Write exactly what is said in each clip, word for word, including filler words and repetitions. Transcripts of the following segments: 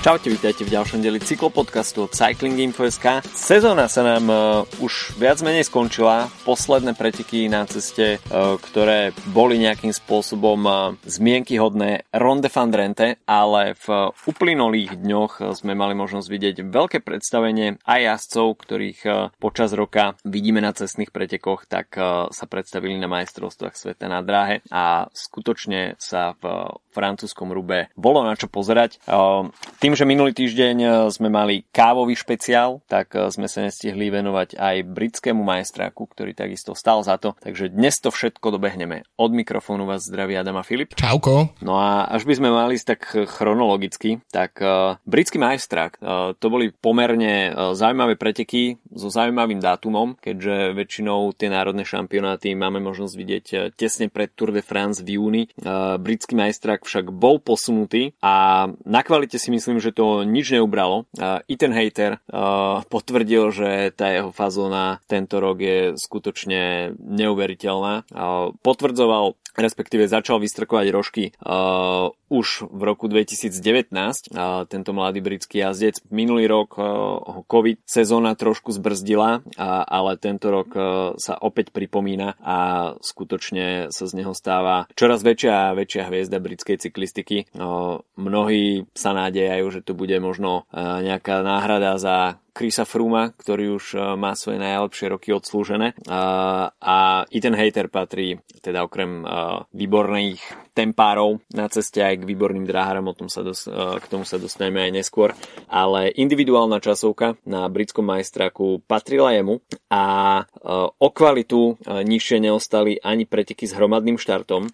Čaute, vítajte v ďalšom deli cyklopodcastu od Cycling Info es ká. Sezóna sa nám už viac menej skončila. Posledné preteky na ceste, ktoré boli nejakým spôsobom zmienkyhodné, Ronde Fandrente, ale v uplynulých dňoch sme mali možnosť vidieť veľké predstavenie aj jazdcov, ktorých počas roka vidíme na cestných pretekoch, tak sa predstavili na majstrovstvách sveta na dráhe a skutočne sa v francúzskom Roubaix bolo na čo pozerať. Tým Tým, že minulý týždeň sme mali kávový špeciál, tak sme sa nestihli venovať aj britskému majstráku, ktorý takisto stál za to. Takže dnes to všetko dobehneme. Od mikrofónu vás zdraví Adam a Filip. Čauko. No a až by sme mali ísť tak chronologicky, tak uh, britský majstrák, uh, to boli pomerne uh, zaujímavé preteky so zaujímavým dátumom, keďže väčšinou tie národné šampionáty máme možnosť vidieť uh, tesne pred Tour de France v júni. Uh, britský majstrák však bol posunutý a na kvalite si myslím, že to nič neubralo. Ethan Hayter uh, potvrdil, že tá jeho fazóna tento rok je skutočne neuveriteľná. Uh, potvrdzoval, respektíve začal vystrkovať rožky uh, už v roku dvetisíc devätnásť. Uh, tento mladý britský jazdec. Minulý rok uh, COVID sezóna trošku zbrzdila, uh, ale tento rok uh, sa opäť pripomína a skutočne sa z neho stáva čoraz väčšia a väčšia hviezda britskej cyklistiky. Uh, mnohí sa nádejajú, že to bude možno nejaká náhrada za Chrisa Frooma, ktorý už má svoje najlepšie roky odslúžené. A Ethan Hayter patrí teda okrem výborných tempárov na ceste aj k výborným dráharom, o tom sa dos- k tomu sa dostaneme aj neskôr. Ale individuálna časovka na britskom majstráku patrila jemu a o kvalitu nižšie neostali ani preteky s hromadným štartom.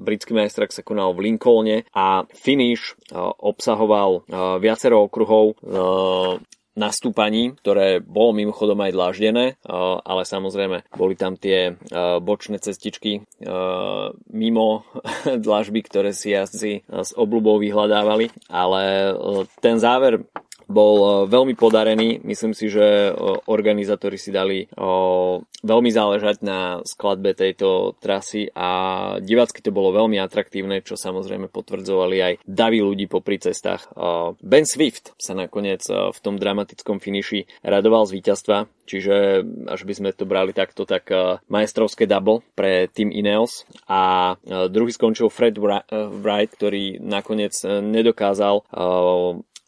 Britský majstrák sa konal v Lincolne a finish obsahoval viacero okruhov na stúpaní, ktoré bolo mimochodom aj dláždené, ale samozrejme boli tam tie bočné cestičky mimo dlážby, ktoré si jazdci s obľubou vyhľadávali, ale ten záver bol veľmi podarený. Myslím si, že organizátori si dali veľmi záležať na skladbe tejto trasy a divácky to bolo veľmi atraktívne, čo samozrejme potvrdzovali aj davy ľudí popri cestách. Ben Swift sa nakoniec v tom dramatickom finiši radoval z víťazstva, čiže až by sme to brali takto, tak majstrovské double pre Team Ineos a druhý skončil Fred Wright, ktorý nakoniec nedokázal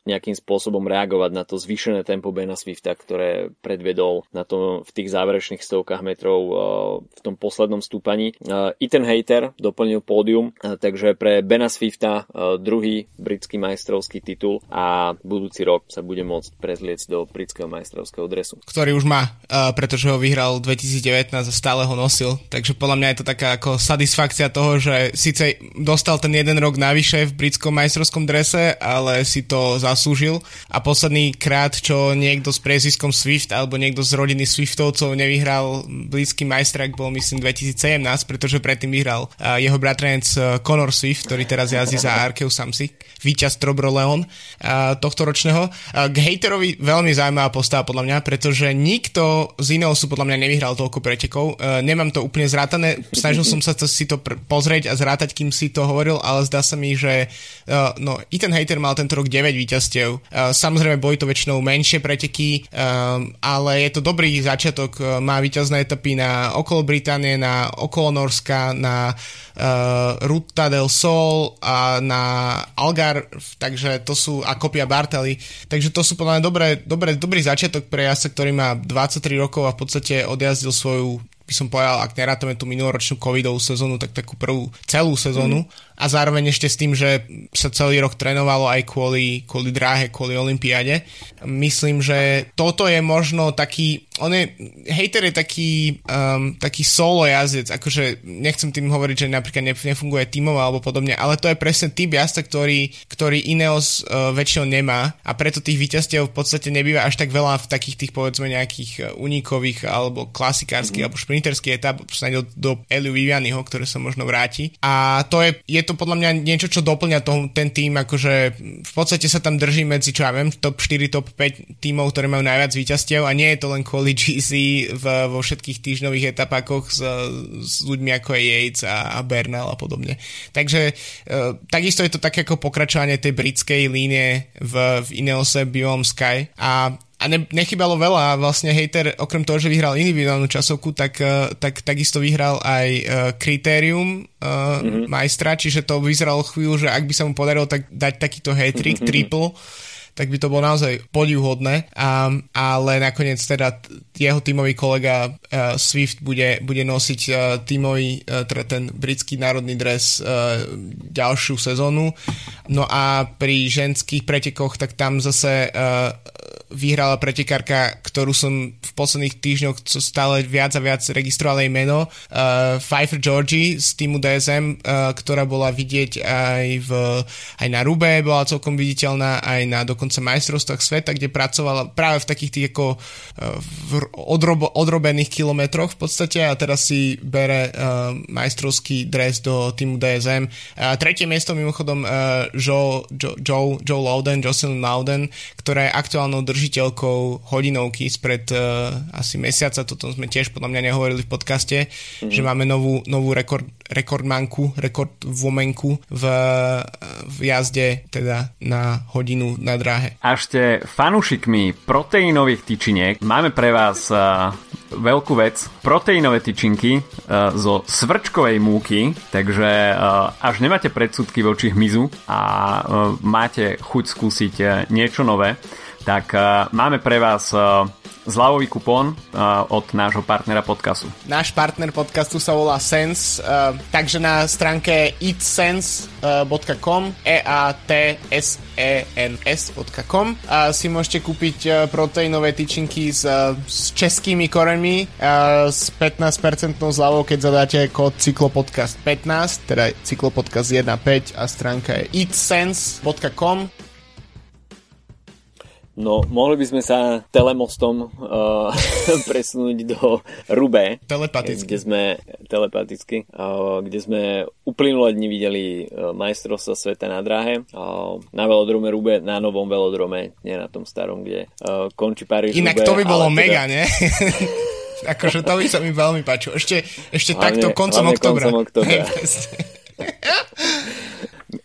nejakým spôsobom reagovať na to zvýšené tempo Bena Swifta, ktoré predvedol na tom, v tých záverečných stovkách metrov v tom poslednom stúpaní. Ethan Hayter doplnil pódium, takže pre Bena Swifta druhý britský majstrovský titul a budúci rok sa bude môcť prezliecť do britského majstrovského dresu. Ktorý už má, pretože ho vyhral dvetisíc devätnásť a stále ho nosil, takže podľa mňa je to taká ako satisfakcia toho, že síce dostal ten jeden rok navyše v britskom majstrovskom drese, ale si to za súžil a posledný krát, čo niekto s priezviskom Swift alebo niekto z rodiny Swiftovcov nevyhral blízky majstrák, bol myslím dvetisíc sedemnásť, pretože predtým vyhral uh, jeho bratranec uh, Connor Swift, ktorý teraz jazdí za Arkéu Samsic, víťaz Tro Bro Léon uh, tohto ročného. Uh, k Hayterovi veľmi zaujímavá postava podľa mňa, pretože nikto z iného sú podľa mňa nevyhral toľko pretekov. Uh, nemám to úplne zrátané, snažil som sa to, si to pr- pozrieť a zrátať, kým si to hovoril, ale zdá sa mi, že uh, no, Ethan Hayter mal tento rok deväť víťazstiev. Samozrejme boli to väčšinou menšie preteky, ale je to dobrý začiatok, má víťazné etapy na okolo Británie, na okolo Norska, na Ruta del Sol a na Algarve, takže to sú a Copia Bartali, takže to sú podľa mňa dobré, dobré, dobrý začiatok pre jazdca, ktorý má dvadsaťtri rokov a v podstate odjazdil svoju, by som povedal, ak nerátame tú minuloročnú covidovú sezónu, tak takú prvú celú sezónu. Mm. A zároveň ešte s tým, že sa celý rok trénovalo aj kvôli, kvôli dráhe, kvôli olympiáde. Myslím, že toto je možno taký, on je, Hayter je taký, um, taký solo jazdec, akože nechcem tým hovoriť, že napríklad nefunguje tímová alebo podobne, ale to je presne typ jazdca, ktorý, ktorý Ineos uh, väčšinou nemá a preto tých víťazstiev v podstate nebýva až tak veľa v takých tých povedzme nejakých unikových alebo klasikárskych mm. alebo šprintových šprinterských etap, snáď do Eliu Vivianiho, ktoré sa možno vráti. A to je, je to podľa mňa niečo, čo doplňa toho, ten tým, akože v podstate sa tam drží medzi, čo ja viem, top štyri, top päť tímov, ktoré majú najviac víťazstiev, a nie je to len kvôli gé cé v, vo všetkých týždňových etapákoch s, s ľuďmi ako je Yates a, a Bernal a podobne. Takže uh, takisto je to také ako pokračovanie tej britskej línie v, v Ineose Beyond Sky a A ne, nechybalo veľa, vlastne Hayter, okrem toho, že vyhral individuálnu časovku, tak, tak takisto vyhral aj uh, kritérium uh, mm-hmm. majstra, čiže to vyzeralo chvíľu, že ak by sa mu podarilo tak dať takýto hat-trick, mm-hmm. triple, tak by to bolo naozaj podivuhodné, um, ale nakoniec teda jeho tímový kolega uh, Swift bude, bude nosiť uh, tímový, uh, teda ten britský národný dres uh, ďalšiu sezónu. No a pri ženských pretekoch, tak tam zase uh, vyhrala pretekárka, ktorú som v posledných týždňoch stále viac a viac registrovala jej meno, uh, Pfeiffer Georgie z týmu dé es em, uh, ktorá bola vidieť aj, v, aj na Rube, bola celkom viditeľná aj na dokončení konca majstrovstvách sveta, kde pracovala práve v takých tých ako v odrobo, odrobených kilometroch v podstate, a teraz si bere uh, majstrovský dres do týmu dé es em. Uh, tretie miesto mimochodom uh, Joe, Joe, Joe, Joe Laudan, Jocelyn Laudan, ktorá je aktuálnou držiteľkou hodinovky spred uh, asi mesiaca, toto sme tiež podľa mňa nehovorili v podcaste, mm-hmm. že máme novú, novú rekord, rekordmanku, rekordvomenku v, v jazde teda na hodinu na dráži. A ešte fanúšikmi proteínových tyčiniek máme pre vás uh, veľkú vec. Proteínové tyčinky uh, zo svrčkovej múky, takže uh, až nemáte predsudky voči hmyzu a uh, máte chuť skúsiť uh, niečo nové, tak uh, máme pre vás uh, zľavový kupón uh, od nášho partnera podcastu. Náš partner podcastu sa volá Sense, uh, takže na stránke eat sense dot com e a t s e n s dot com uh, si môžete kúpiť uh, proteínové tyčinky s, uh, s českými koreňmi uh, s pätnásť percent zľavou, keď zadáte kód cyklopodcast pätnásť, teda cyklopodcast pätnásť, a stránka je eat sense dot com. No, mohli by sme sa telemostom uh, presunúť do Rubé. Telepaticky. Kde sme, telepaticky, uh, kde sme uplynulé dni videli uh, majstrovstvá sveta na dráhe. Uh, na velodrome Rubé, na novom velodrome, nie na tom starom, kde uh, končí Paríž Rubé. Inak to by bolo mega, teda... ne? Akože to by sa mi veľmi páčilo. Ešte, ešte hlavne, takto koncom októbra. Koncom októbra.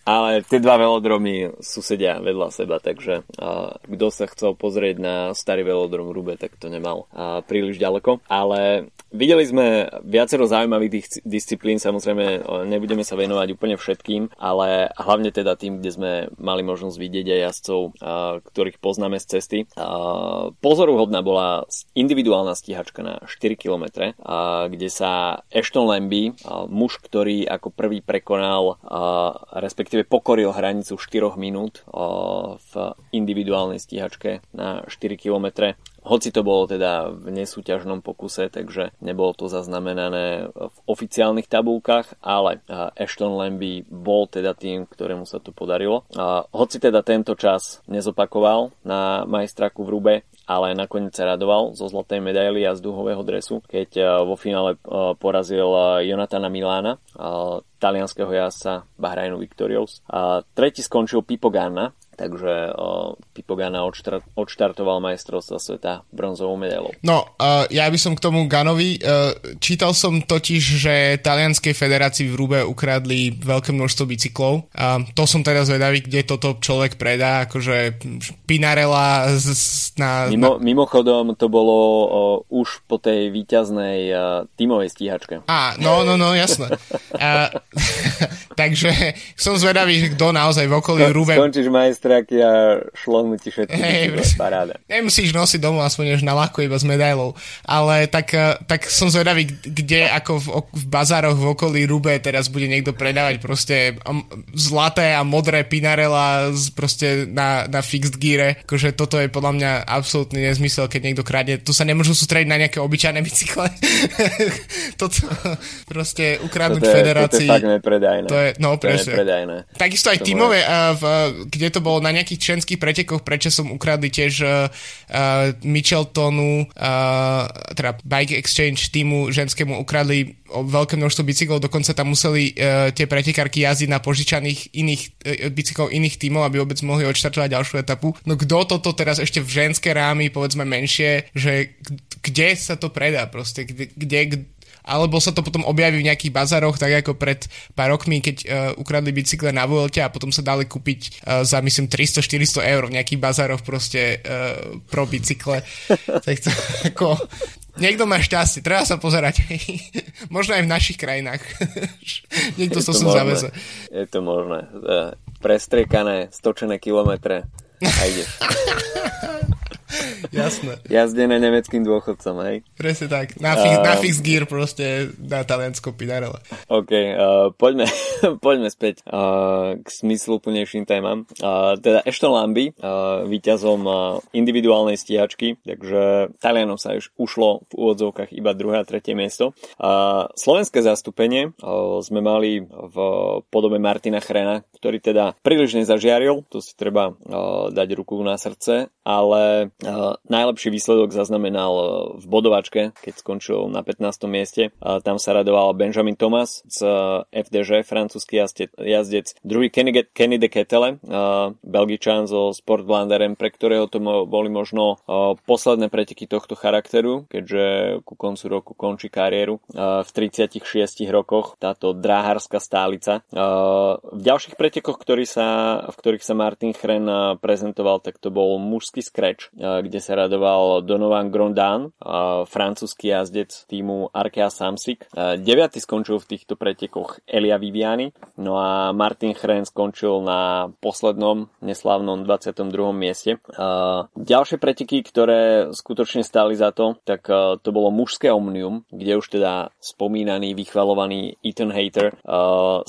Ale tie dva velodromy susedia vedľa seba, takže uh, kto sa chcel pozrieť na starý velodrom Rube, tak to nemal uh, príliš ďaleko. Ale videli sme viacero zaujímavých disciplín, samozrejme nebudeme sa venovať úplne všetkým, ale hlavne teda tým, kde sme mali možnosť vidieť aj jazdcov, uh, ktorých poznáme z cesty. Uh, pozoruhodná bola individuálna stíhačka na štyri kilometre, uh, kde sa Ashton Lambie, uh, muž, ktorý ako prvý prekonal, uh, respektíve pokoril hranicu štyroch minút o, v individuálnej stíhačke na štyri kilometre. Hoci to bolo teda v nesúťažnom pokuse, takže nebolo to zaznamenané v oficiálnych tabulkách, ale Ashton Lambie bol teda tým, ktorému sa to podarilo. A hoci teda tento čas nezopakoval na majstraku v Rube, ale nakoniec sa radoval zo zlatej medaily a z duhového dresu, keď vo finále porazil Jonathana Milána, talianského jazdca Bahrajnu Victorious. A tretí skončil Pippo Ganna, takže uh, Pippo Ganna odštart, odštartoval majstrovstvá sveta bronzovou medailou. No, uh, ja by som k tomu Gannovi, uh, čítal som totiž, že talianskej federácii v Rube ukradli veľké množstvo bicyklov. Uh, to som teraz zvedavý, kde toto človek predá, akože Pinarella z, z, na... Mimo, na... Mimochodom to bolo uh, už po tej víťaznej uh, tímovej stíhačke. Á, no, no, no, jasné. uh, takže som zvedavý, že kto naozaj v okolí Kon, Rube... Skončíš majstra traky a šlohnu ti všetky. Hey, paráda. Nemusíš nosiť domov, aspoň než na ľahko iba s medailou. Ale tak, tak som zvedavý, kde ako v, v bazároch v okolí Rube teraz bude niekto predávať proste zlaté a modré Pinarella proste na, na fixed geare. Akože toto je podľa mňa absolútny nezmysel, keď niekto kradne. Tu sa nemôžu sústrediť na nejaké obyčajné bicykle. Toto proste ukradnúť federácii. To je fakt nepredajné. To je Pre, no, presne. Pre, predajné. Takisto aj tímové, v, kde to bolo na nejakých členských pretekoch, prečo som ukradli tiež uh, Micheltonu, uh, teda Bike Exchange týmu ženskému ukradli veľké množstvo bicyklov, dokonca tam museli uh, tie pretekárky jazdiť na požičaných iných uh, bicyklov iných tímov, aby vôbec mohli odštartovať ďalšiu etapu. No kto toto teraz ešte v ženské rámy, povedzme menšie, že kde sa to predá proste, kde, kde alebo sa to potom objaví v nejakých bazároch, tak ako pred pár rokmi, keď uh, ukradli bicykle na Vuelte a potom sa dali kúpiť uh, za, myslím, tristo štyristo eur v nejakých bazároch proste uh, pro bicykle. Tak to ako... Niekto má šťastie, treba sa pozerať. Možno aj v našich krajinách. Niekto to som zaveze. Je to možné. Prestriekané, stočené kilometre a ideš. Jasné. Jazdené nemeckým dôchodcom, hej? Presne tak. Na fix, uh, na fix gear proste na Taliansko Pinarello. OK, uh, poďme, poďme späť uh, k smysluplnejším témam. Uh, teda Ashton Lambie, uh, víťazom uh, individuálnej stíhačky, takže Talianom sa už ušlo v úvodzovkách iba druhé a tretie miesto. Uh, slovenské zastúpenie uh, sme mali v podobe Martina Chrena, ktorý teda príliš nezažiaril, to si treba uh, dať ruku na srdce, ale Uh, najlepší výsledok zaznamenal uh, v bodovačke, keď skončil na pätnástom mieste. Uh, tam sa radoval Benjamin Thomas z uh, ef dé žé, francúzsky jazdec, jazdec. Druhý Kenny, Kenny de Ketele, uh, Belgičan so Sport Blanderem, pre ktorého to mo- boli možno uh, posledné preteky tohto charakteru, keďže ku koncu roku končí kariéru. Uh, v tridsiatich šiestich rokoch táto dráharská stálica. Uh, v ďalších pretekoch, ktorý sa, v ktorých sa Martin Chren uh, prezentoval, tak to bol mužský scratch, kde sa radoval Donovan Grondán, francúzsky jazdec týmu Arkéa Samsic. Deviaty skončil v týchto pretekoch Elia Viviani, no a Martin Chren skončil na poslednom neslávnom dvadsiatom druhom mieste. Ďalšie preteky, ktoré skutočne stáli za to, tak to bolo mužské Omnium, kde už teda spomínaný, vychvalovaný Ethan Hayter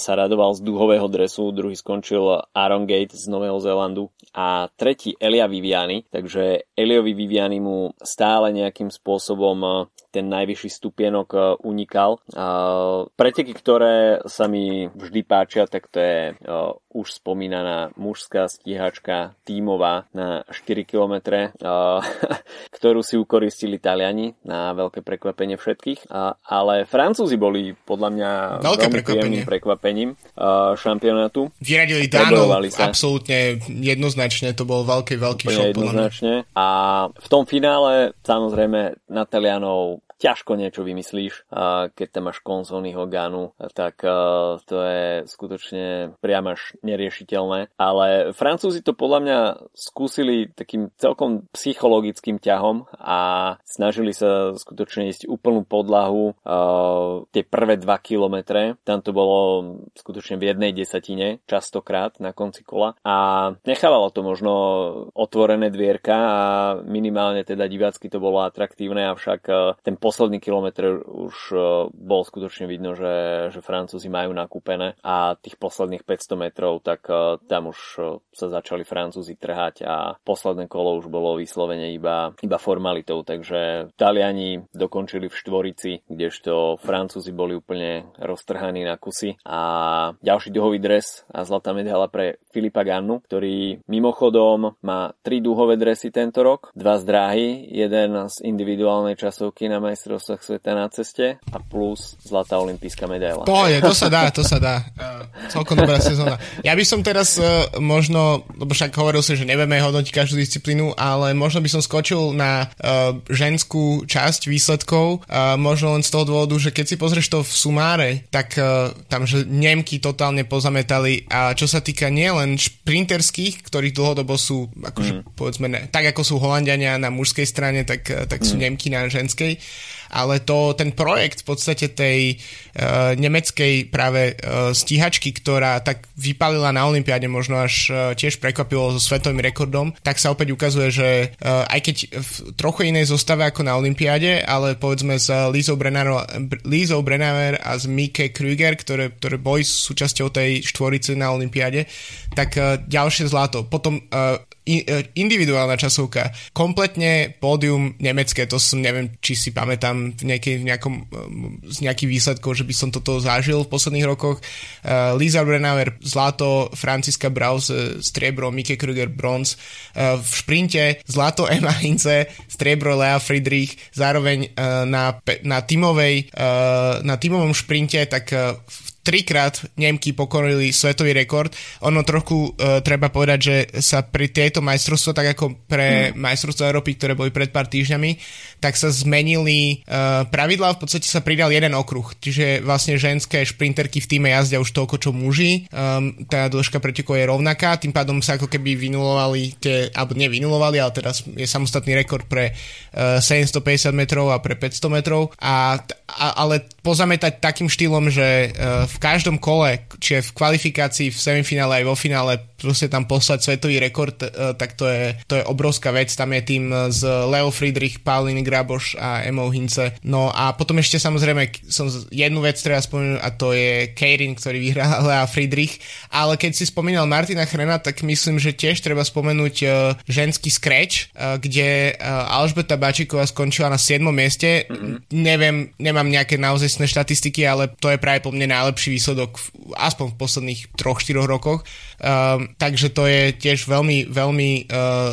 sa radoval z duhového dresu, druhý skončil Aaron Gate z Nového Zélandu a tretí Elia Viviani, takže Eliovi Vivianimu stále nejakým spôsobom ten najvyšší stupienok unikal. Preteky, ktoré sa mi vždy páčia, tak to je už spomínaná mužská stíhačka tímová na štyri kilometre, ktorú si ukoristili Taliani na veľké prekvapenie všetkých, ale Francúzi boli podľa mňa veľké prekvapenie. prekvapením šampionátu. Vyradili Dánov absolútne jednoznačne, to bol veľký, veľký šok podľa mňa. A v tom finále samozrejme na Talianov ťažko niečo vymyslíš, keď tam máš Consoniho Gannu, tak to je skutočne priam až neriešiteľné, ale Francúzi to podľa mňa skúsili takým celkom psychologickým ťahom a snažili sa skutočne ísť úplnú podlahu tie prvé dva kilometre, tam to bolo skutočne v jednej desatine častokrát na konci kola a nechávalo to možno otvorené dvierka a minimálne teda divácky to bolo atraktívne, avšak ten posledný kilometr už bol skutočne vidno, že, že Francúzi majú nakúpené a tých posledných päťsto metrov, tak tam už sa začali Francúzi trhať a posledné kolo už bolo vyslovene iba, iba formalitou, takže Taliani dokončili v štvorici, kdežto Francúzi boli úplne roztrhaní na kusy a ďalší duhový dres a zlatá medaila pre Filipa Gannu, ktorý mimochodom má tri duhové dresy tento rok, dva z dráhy, jeden z individuálnej časovky na majstrovstvách sveta na ceste a plus zlatá olympijská medaila. To je, to sa dá, to sa dá. Uh, celkom dobrá sezóna. Ja by som teraz uh, možno, lebo však hovoril si, že nevieme hodnotiť každú disciplínu, ale možno by som skočil na uh, ženskú časť výsledkov, uh, možno len z toho dôvodu, že keď si pozrieš to v sumáre, tak uh, tam, že Nemky totálne pozametali a čo sa týka nielen šprinterských, ktorí dlhodobo sú, akože mm. povedzme, ne, tak ako sú Holanďania na mužskej strane, tak, tak sú mm. Nemky na ženskej, ale to, ten projekt v podstate tej uh, nemeckej práve uh, stíhačky, ktorá tak vypalila na olympiáde, možno až uh, tiež prekvapilo so svetovým rekordom, tak sa opäť ukazuje, že uh, aj keď v trochu inej zostave ako na olympiáde, ale povedzme s Lisou Brennauer, Lisou Brennauer a s Mieke Krüger, ktoré, ktoré boli súčasťou tej štvorice na olympiáde, tak uh, ďalšie zlato. Potom uh, individuálna časovka. Kompletne pódium nemecké, to som neviem, či si pamätám v nejakej, v nejakom, z nejakých výsledkov, že by som toto zažil v posledných rokoch. Uh, Lisa Brennauer zlato, Franziska Braus striebro, Mieke Krüger bronz. Uh, v šprinte zlato Emma Hinze, striebro Lea Friedrich, zároveň uh, na, na tímovej, uh, na tímovom šprinte, tak uh, trikrát Nemky pokorili svetový rekord. Ono trochu uh, treba povedať, že sa pri tieto majstrovstvá, tak ako pre mm. majstrovstvá Európy, ktoré boli pred pár týždňami, tak sa zmenili uh, pravidlá, v podstate sa pridal jeden okruh. Čiže vlastne ženské šprinterky v týme jazdia už toľko, čo muži. Um, tá dĺžka pretekov je rovnaká, tým pádom sa ako keby vynulovali tie, alebo nevynulovali, ale teraz je samostatný rekord pre uh, sedemstopäťdesiat metrov a pre päťsto metrov. A, a, ale pozametať takým štýlom, že uh, v každom kole, čiže v kvalifikácii, v semifinále aj vo finále proste tam poslať svetový rekord, tak to je, to je obrovská vec. Tam je tým z Leo Friedrich, Pauline Graboš a Emou Hinze. No a potom ešte samozrejme som jednu vec treba spomenúť, a to je Keirin, ktorý vyhrá Lea Friedrich. Ale keď si spomínal Martina Chrena, tak myslím, že tiež treba spomenúť ženský scratch, kde Alžbeta Bačíková skončila na siedmom mieste. Neviem, nemám nejaké naozajstné štatistiky, ale to je práve po mne najlepší výsledok v, aspoň v posledných troch štyroch rokoch. Um, takže to je tiež veľmi, veľmi uh,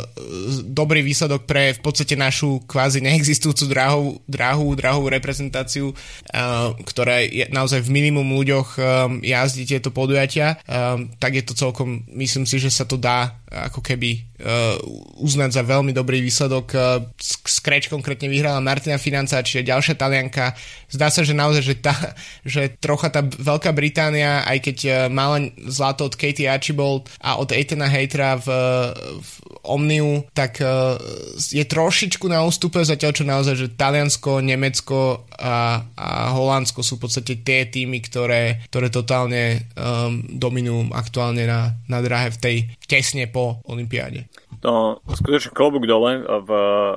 dobrý výsledok pre v podstate našu kvázi neexistujúcu dráhu, dráhu, dráhovú reprezentáciu, uh, ktorá je naozaj v minimum ľuďoch um, jazdí tieto podujatia. Um, tak je to celkom, myslím si, že sa to dá ako keby uh, uznať za veľmi dobrý výsledok. Scratch konkrétne vyhrala Martina Financa, čiže ďalšia Talianka. Zdá sa, že naozaj, že, tá, že trocha tá Veľká Británia, aj keď uh, mala zlato od Katie Archibald a od Ethana Haytera v, v Omniu, tak uh, je trošičku na ústupe, zatiaľ čo naozaj, že Taliansko, Nemecko a, a Holandsko sú v podstate tie týmy, ktoré, ktoré totálne um, dominujú aktuálne na, na dráhe v tej tesne po olympiáde. No, skutočne klobúk dole v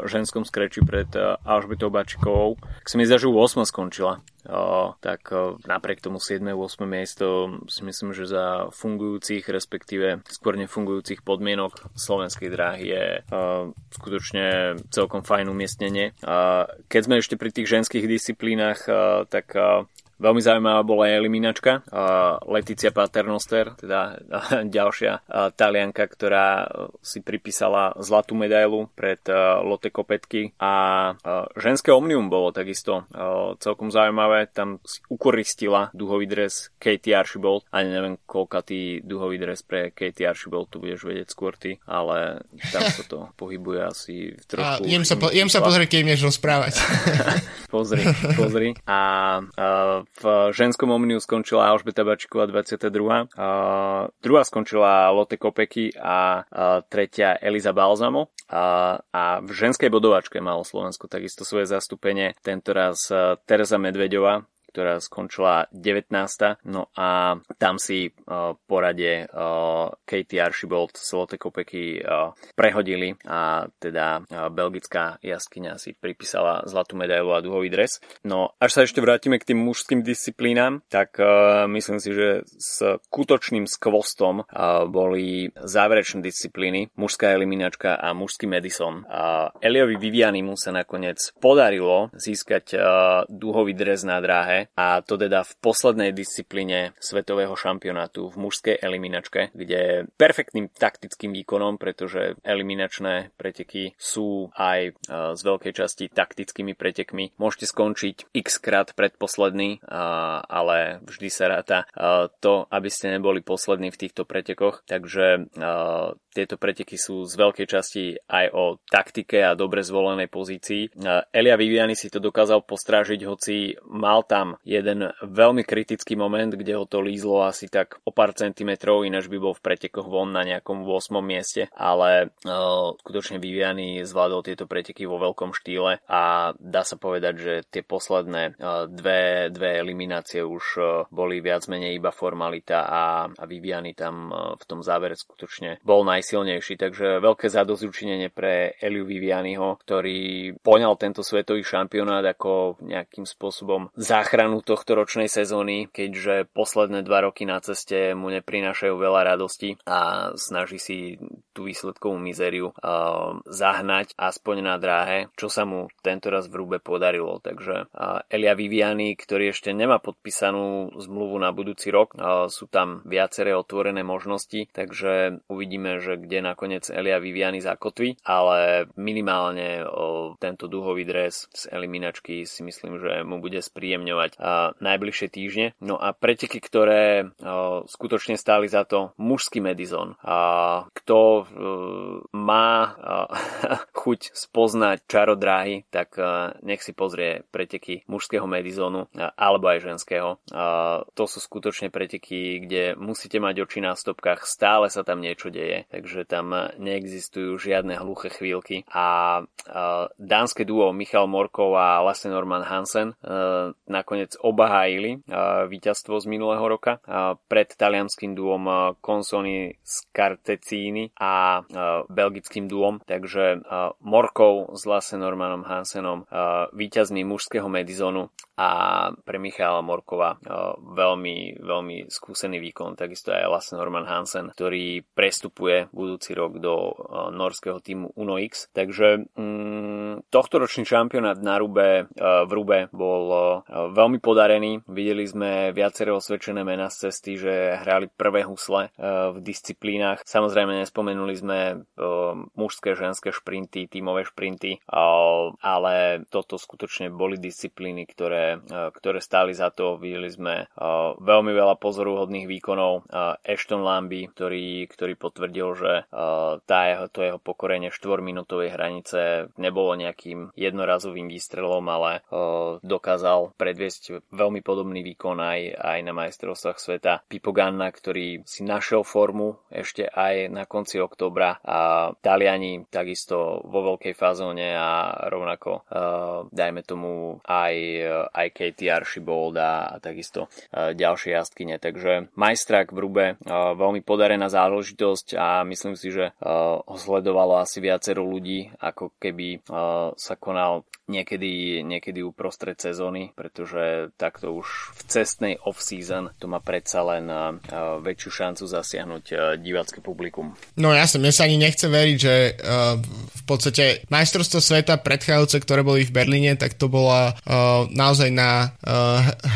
ženskom skreči pred Alžbetou Bačíkovou. Tak sa mi zdá, že ôsma skončila. O, tak o, napriek tomu siedme a ôsme miesto si myslím, že za fungujúcich, respektíve skôr nefungujúcich podmienok slovenskej dráhy je o, skutočne celkom fajn umiestnenie. A keď sme ešte pri tých ženských disciplínach, o, tak o, veľmi zaujímavá bola aj eliminačka. Leticia Paternoster, teda ďalšia Talianka, ktorá si pripísala zlatú medailu pred Lotte Kopecky. A ženské Omnium bolo takisto celkom zaujímavé. Tam si ukoristila duhový dres Katie Archibald. Ani neviem, koľkatý duhový dres pre Katie Archibald, tu budeš vedieť skôr ty, ale tam sa to pohybuje asi v trošku... Jem sa, po, jem sa pozrieť, keď budeš rozprávať. Pozri, pozri. A... a v ženskom Omniu skončila Alžbeta Bačíková dvadsiata druhá. Uh, druhá skončila Lotte Kopecky a uh, tretia Eliza Balzamo. Uh, a v ženskej bodovačke malo Slovensko takisto svoje zastúpenie. Tentoraz uh, Tereza Medvedová, ktorá skončila devätnásta. No a tam si uh, porade uh, Katie Archibald s Lotte Kopecky uh, prehodili a teda uh, belgická jazdkyňa si pripísala zlatú medailu a duhový dres. No až sa ešte vrátime k tým mužským disciplínám, tak uh, myslím si, že s skutočným skvostom uh, boli záverečné disciplíny mužská eliminačka a mužský Madison. Uh, Eliovi Vivianimu sa nakoniec podarilo získať uh, duhový dres na dráhe, a to teda v poslednej disciplíne svetového šampionátu v mužskej eliminačke, kde perfektným taktickým výkonom, pretože eliminačné preteky sú aj e, z veľkej časti taktickými pretekmi. Môžete skončiť x krát predposledný, a, ale vždy sa ráta a, to, aby ste neboli poslední v týchto pretekoch, takže a, tieto preteky sú z veľkej časti aj o taktike a dobre zvolenej pozícii. A Elia Viviani si to dokázal postrážiť, hoci mal tam jeden veľmi kritický moment, kde ho to lízlo asi tak o pár centimetrov, ináč by bol v pretekoch von na nejakom ôsmom mieste, ale uh, skutočne Viviani zvládol tieto preteky vo veľkom štýle a dá sa povedať, že tie posledné uh, dve, dve eliminácie už uh, boli viac menej iba formalita a, a Viviani tam uh, v tom závere skutočne bol najsilnejší, takže veľké zadosťučinenie pre Eliu Vivianiho, ktorý poňal tento svetový šampionát ako nejakým spôsobom záchrany záchranu tohtoročnej sezóny, keďže posledné dva roky na ceste mu neprinášajú veľa radosti a snaží si tú výsledkovú mizériu uh, zahnať aspoň na dráhe, čo sa mu tento raz v Rube podarilo. Takže uh, Elia Viviani, ktorý ešte nemá podpísanú zmluvu na budúci rok, uh, sú tam viaceré otvorené možnosti, takže uvidíme, že kde nakoniec Elia Viviani zakotví, ale minimálne uh, tento duhový dres z eliminačky si myslím, že mu bude spríjemňovať uh, najbližšie týždne. No a preteky, ktoré uh, skutočne stáli za to, mužský Madison. Uh, kto uh, má uh, chuť spoznať čaro dráhy, tak uh, nech si pozrie preteky mužského Madisonu uh, alebo aj ženského. Uh, to sú skutočne preteky, kde musíte mať oči na stopkách, stále sa tam niečo deje, takže tam neexistujú žiadne hluché chvíľky a uh, dánske duo Michal Morkov a Lasse Norman Hansen uh, nakoniec obahájili uh, víťazstvo z minulého roka uh, pred talianským duom uh, Consoni Scartecini a uh, belgickým duom, takže uh, Morkov s Lasse Normanom Hansenom uh, víťazmi mužského Madisonu a pre Michala Morkova uh, veľmi, veľmi skúsený výkon, takisto aj Lasse Norman Hansen, ktorý prestupuje budúci rok do uh, norského týmu UNOX, takže mm, tohtoročný šampionát na Rube, v Rube bol veľmi podarený. Videli sme viacero osvedčené mená z cesty, že hrali prvé husle v disciplínach. Samozrejme nespomenuli sme mužské, ženské šprinty, tímové šprinty, ale toto skutočne boli disciplíny, ktoré, ktoré stáli za to. Videli sme veľmi veľa pozoruhodných výkonov. Ashton Lambie, ktorý, ktorý potvrdil, že tá jeho, to jeho pokorenie štvorminútovej hranice nebolo nejakým jednorazovým výstrelom, ale uh, dokázal predviesť veľmi podobný výkon aj, aj na majstrovstvách sveta. Pippo Ganna, ktorý si našiel formu ešte aj na konci októbra, a Taliani takisto vo veľkej fazóne a rovnako uh, dajme tomu aj, aj Katie Archibald a, a takisto uh, ďalšie jazdkyne. Takže majstrak v Rube, uh, veľmi podarená záležitosť a myslím si, že uh, ho sledovalo asi viacero ľudí, ako keby uh, sa konal niekedy, niekedy uprostred sezóny, pretože takto už v cestnej off-season to má predsa len väčšiu šancu zasiahnuť divácké publikum. No jasne, mne sa ani nechce veriť, že v podstate majstrovstvo sveta predchádzajúce, ktoré boli v Berlíne, tak to bola naozaj na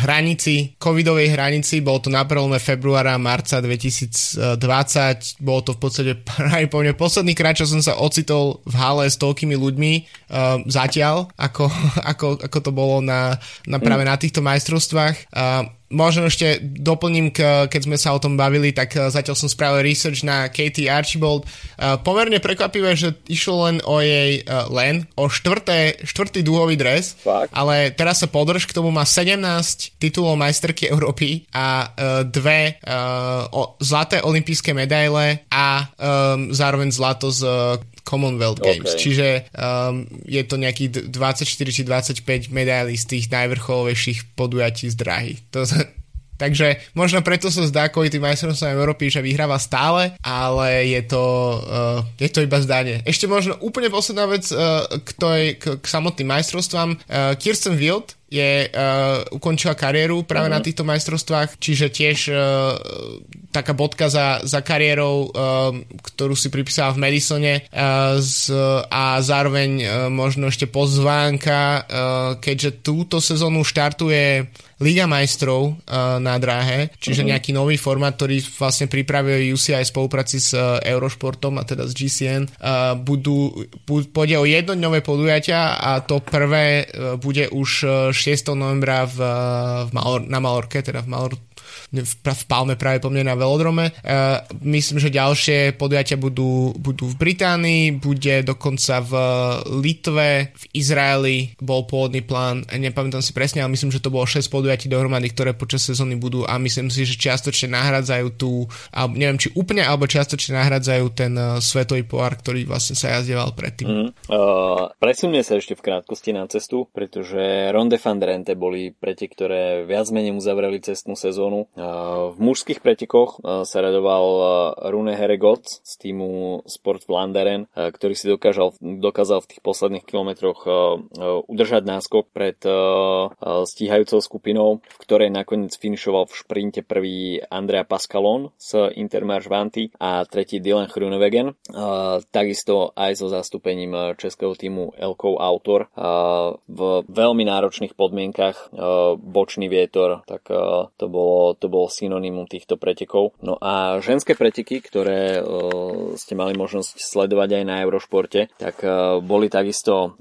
hranici, covidovej hranici, bolo to na prelome februára, marca dvetisícdvadsať, bolo to v podstate aj po mne posledný krát, čo som sa ocitol v hale s toľkými ľuďmi, Uh, zatiaľ, ako, ako, ako to bolo na, na práve na týchto majstrovstvách. Uh, možno ešte doplním, k, keď sme sa o tom bavili, tak zatiaľ som spravil research na Katie Archibald. Uh, pomerne prekvapivé, že išlo len o jej uh, len, o štvrté, štvrtý dúhový dres, Fakt? Ale teraz sa podrž, k tomu má sedemnásť titulov majsterky Európy a uh, dve uh, o, zlaté olympijské medaile a um, zároveň zlato z uh, Commonwealth Games, okay. Čiže um, je to nejakých dvadsaťštyri či dvadsaťpäť medailí z tých najvrcholovejších podujatí z dráhy. To sa... Takže možno preto sa zdá kvôli tým majstrovstvám Európy, že vyhráva stále, ale je to, uh, je to iba zdanie. Ešte možno úplne posledná vec uh, k, toj, k, k samotným majstrovstvám. Uh, Kirsten Wild je, uh, ukončila kariéru práve mm-hmm. na týchto majstrovstvách, čiže tiež uh, taká bodka za, za kariérou, uh, ktorú si pripísala v Madisone uh, z, a zároveň uh, možno ešte pozvánka, uh, keďže túto sezónu štartuje Liga majstrov uh, na dráhe, čiže mm-hmm. nejaký nový formát, ktorý vlastne pripravil ú cé í v spolupráci s uh, Eurošportom a teda s gé cé en. Uh, budú, bu- pôjde o jednodňové podujatia a to prvé uh, bude už uh, šiesteho novembra v, v Malor- na Malorke, teda v Malorke v Palme práve po mne na velodrome. Uh, myslím, že ďalšie podujatia budú, budú v Británii, bude dokonca v Litve, v Izraeli bol pôvodný plán, nepamätám si presne, ale myslím, že to bolo šesť podujatí dohromady, ktoré počas sezóny budú a myslím si, že čiastočne nahradzajú tú, alebo neviem, či úplne, alebo čiastočne nahradzajú ten uh, svetový pohár, ktorý vlastne sa jazdieval predtým. Mm, uh, Presunme sa ešte v krátkosti na cestu, pretože Ronde Fandrente boli preteky, ktoré viac menej uzavreli cestnú sezónu. týmu. V mužských pretekoch sa radoval Rune Heregot z týmu Sport Vlaanderen, ktorý si dokážal, dokázal v tých posledných kilometroch udržať náskok pred stíhajúcou skupinou, v ktorej nakoniec finišoval v šprinte prvý Andrea Pascalon z Intermarché Vanty a tretí Dylan Groenewegen. Takisto aj so zastúpením českého týmu Elkou Autor v veľmi náročných podmienkach, bočný vietor, tak to bolo, to bolo synonymum týchto pretekov. No a ženské preteky, ktoré ste mali možnosť sledovať aj na Eurošporte, tak boli takisto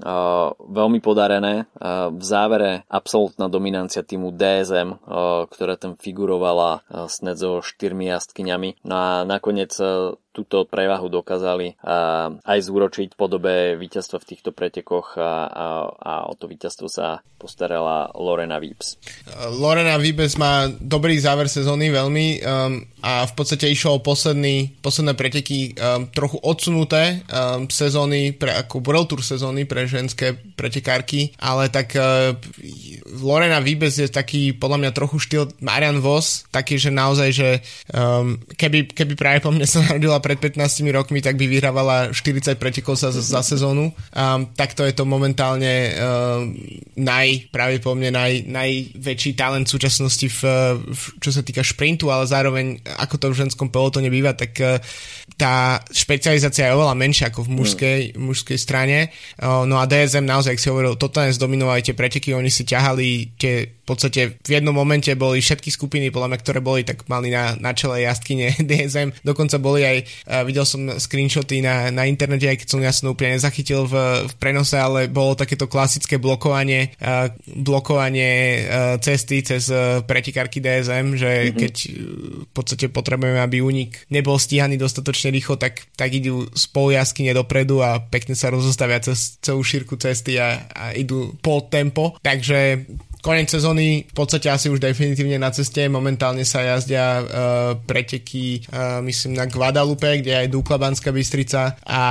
veľmi podarené. V závere absolútna dominancia týmu dé es em, ktorá tam figurovala sned so štyrmi jazdkyňami. No a nakoniec túto prevahu dokázali aj zúročiť v podobe víťazstva v týchto pretekoch a, a, a o to víťazstvo sa postarala Lorena Wiebes. Lorena Wiebes má dobrý záver sezóny veľmi um, a v podstate išlo o posledný, posledné preteky um, trochu odsunuté um, sezóny, pre, ako World Tour sezóny pre ženské pretekárky, ale tak uh, Lorena Wiebes je taký podľa mňa trochu štýl Marian Vos, taký, že naozaj, že um, keby, keby práve po mne sa narodila pred pätnástimi rokmi, tak by vyhrávala štyridsať pretekov sa za, za sezónu. Um, takto je to momentálne um, naj, práve po mne naj, najväčší talent v súčasnosti v, v, čo sa týka šprintu, ale zároveň ako to v ženskom pelotone býva, tak uh, tá špecializácia je oveľa menšia ako v mužskej, mužskej strane. Uh, no a dé es em naozaj, ak si hovoril, totálne zdominovali tie preteky, oni si ťahali tie v podstate v jednom momente boli všetky skupiny, podľa mňa, ktoré boli, tak mali na, na čele jazdkyne dé es em. Dokonca boli aj, uh, videl som screenshoty na, na internete, aj keď som jasno úplne nezachytil v, v prenose, ale bolo takéto klasické blokovanie, uh, blokovanie uh, cesty cez uh, pretekárky dé es em, že mm-hmm. keď uh, v podstate potrebujeme, aby únik nebol stíhaný dostatočne rýchlo, tak, tak idú spolu jazdkyne dopredu a pekne sa rozostavia cez celú šírku cesty a, a idú pol tempo. Takže koniec sezóny v podstate asi už definitívne na ceste. Momentálne sa jazdia uh, preteky, uh, myslím, na Guadalupe, kde je aj Dukla Banská Bystrica a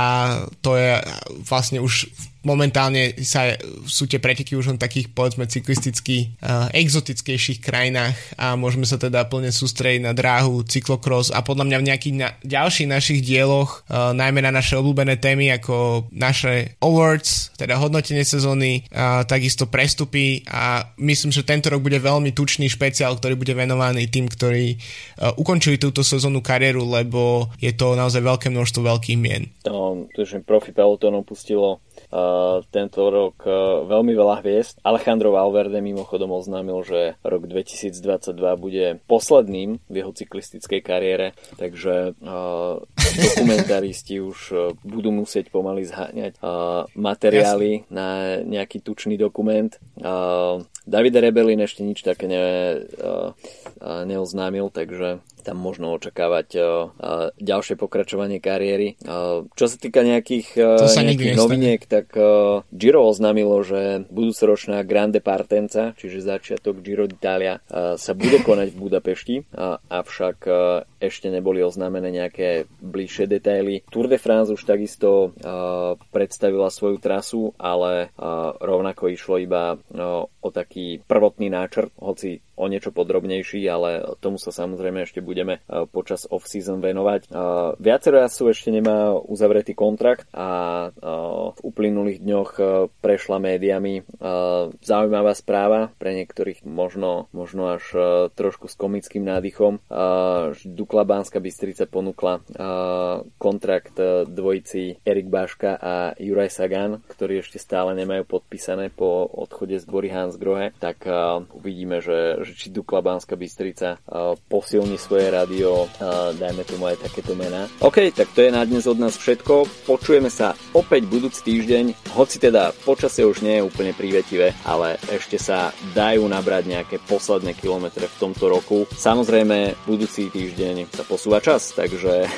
to je vlastne už momentálne sa, sú tie preteky už len takých, povedzme, cyklisticky uh, exotickejších krajinách a môžeme sa teda plne sústrediť na dráhu, cyklokros a podľa mňa v nejakých na, ďalších našich dieloch, uh, najmä na naše obľúbené témy ako naše awards, teda hodnotenie sezóny, uh, takisto prestupy a myslím, že tento rok bude veľmi tučný špeciál, ktorý bude venovaný tým, ktorí uh, ukončili túto sezónnu kariéru, lebo je to naozaj veľké množstvo veľkých mien. No, tuším, profi pelotónu pustilo Uh, tento rok uh, veľmi veľa hviezd. Alejandro Valverde mimochodom oznámil, že rok dvetisícdvadsaťdva bude posledným v jeho cyklistickej kariére, takže uh, dokumentaristi už uh, budú musieť pomaly zháňať uh, materiály Jasne. na nejaký tučný dokument. Uh, Davide Rebellin ešte nič také ne, uh, uh, neoznámil, takže tam možno očakávať uh, uh, ďalšie pokračovanie kariéry. Uh, čo sa týka nejakých, uh, nejakých noviniek, tak uh, Giro oznámilo, že budúcoročná Grande Partenza, čiže začiatok Giro d'Italia, uh, sa bude konať v Budapešti, uh, avšak uh, ešte neboli oznámené nejaké bližšie detaily. Tour de France už takisto uh, predstavila svoju trasu, ale uh, rovnako išlo iba uh, o taký prvotný náčrt, hoci o niečo podrobnejší, ale tomu sa samozrejme ešte budeme uh, počas off-season venovať. Uh, viacero jazdcov ešte nemá uzavretý kontrakt a uh, v uplynulých dňoch uh, prešla médiami uh, zaujímavá správa, pre niektorých možno, možno až uh, trošku s komickým nádychom. Uh, Dukla Banská Bystrica ponúkla uh, kontrakt uh, dvojici Erik Baška a Juraj Sagan, ktorí ešte stále nemajú podpísané po odchode z Bory Hansgrohe, tak uh, uvidíme, že že či Dukla Banská Bystrica uh, posilní svoje rádio, uh, dajme tomu aj takéto mená. OK, tak to je na dnes od nás všetko. Počujeme sa opäť budúci týždeň, hoci teda počasie už nie je úplne prívetivé, ale ešte sa dajú nabrať nejaké posledné kilometre v tomto roku. Samozrejme, budúci týždeň sa posúva čas, takže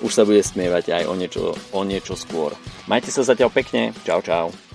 už sa bude smievať aj o niečo, o niečo skôr. Majte sa zatiaľ pekne, čau čau.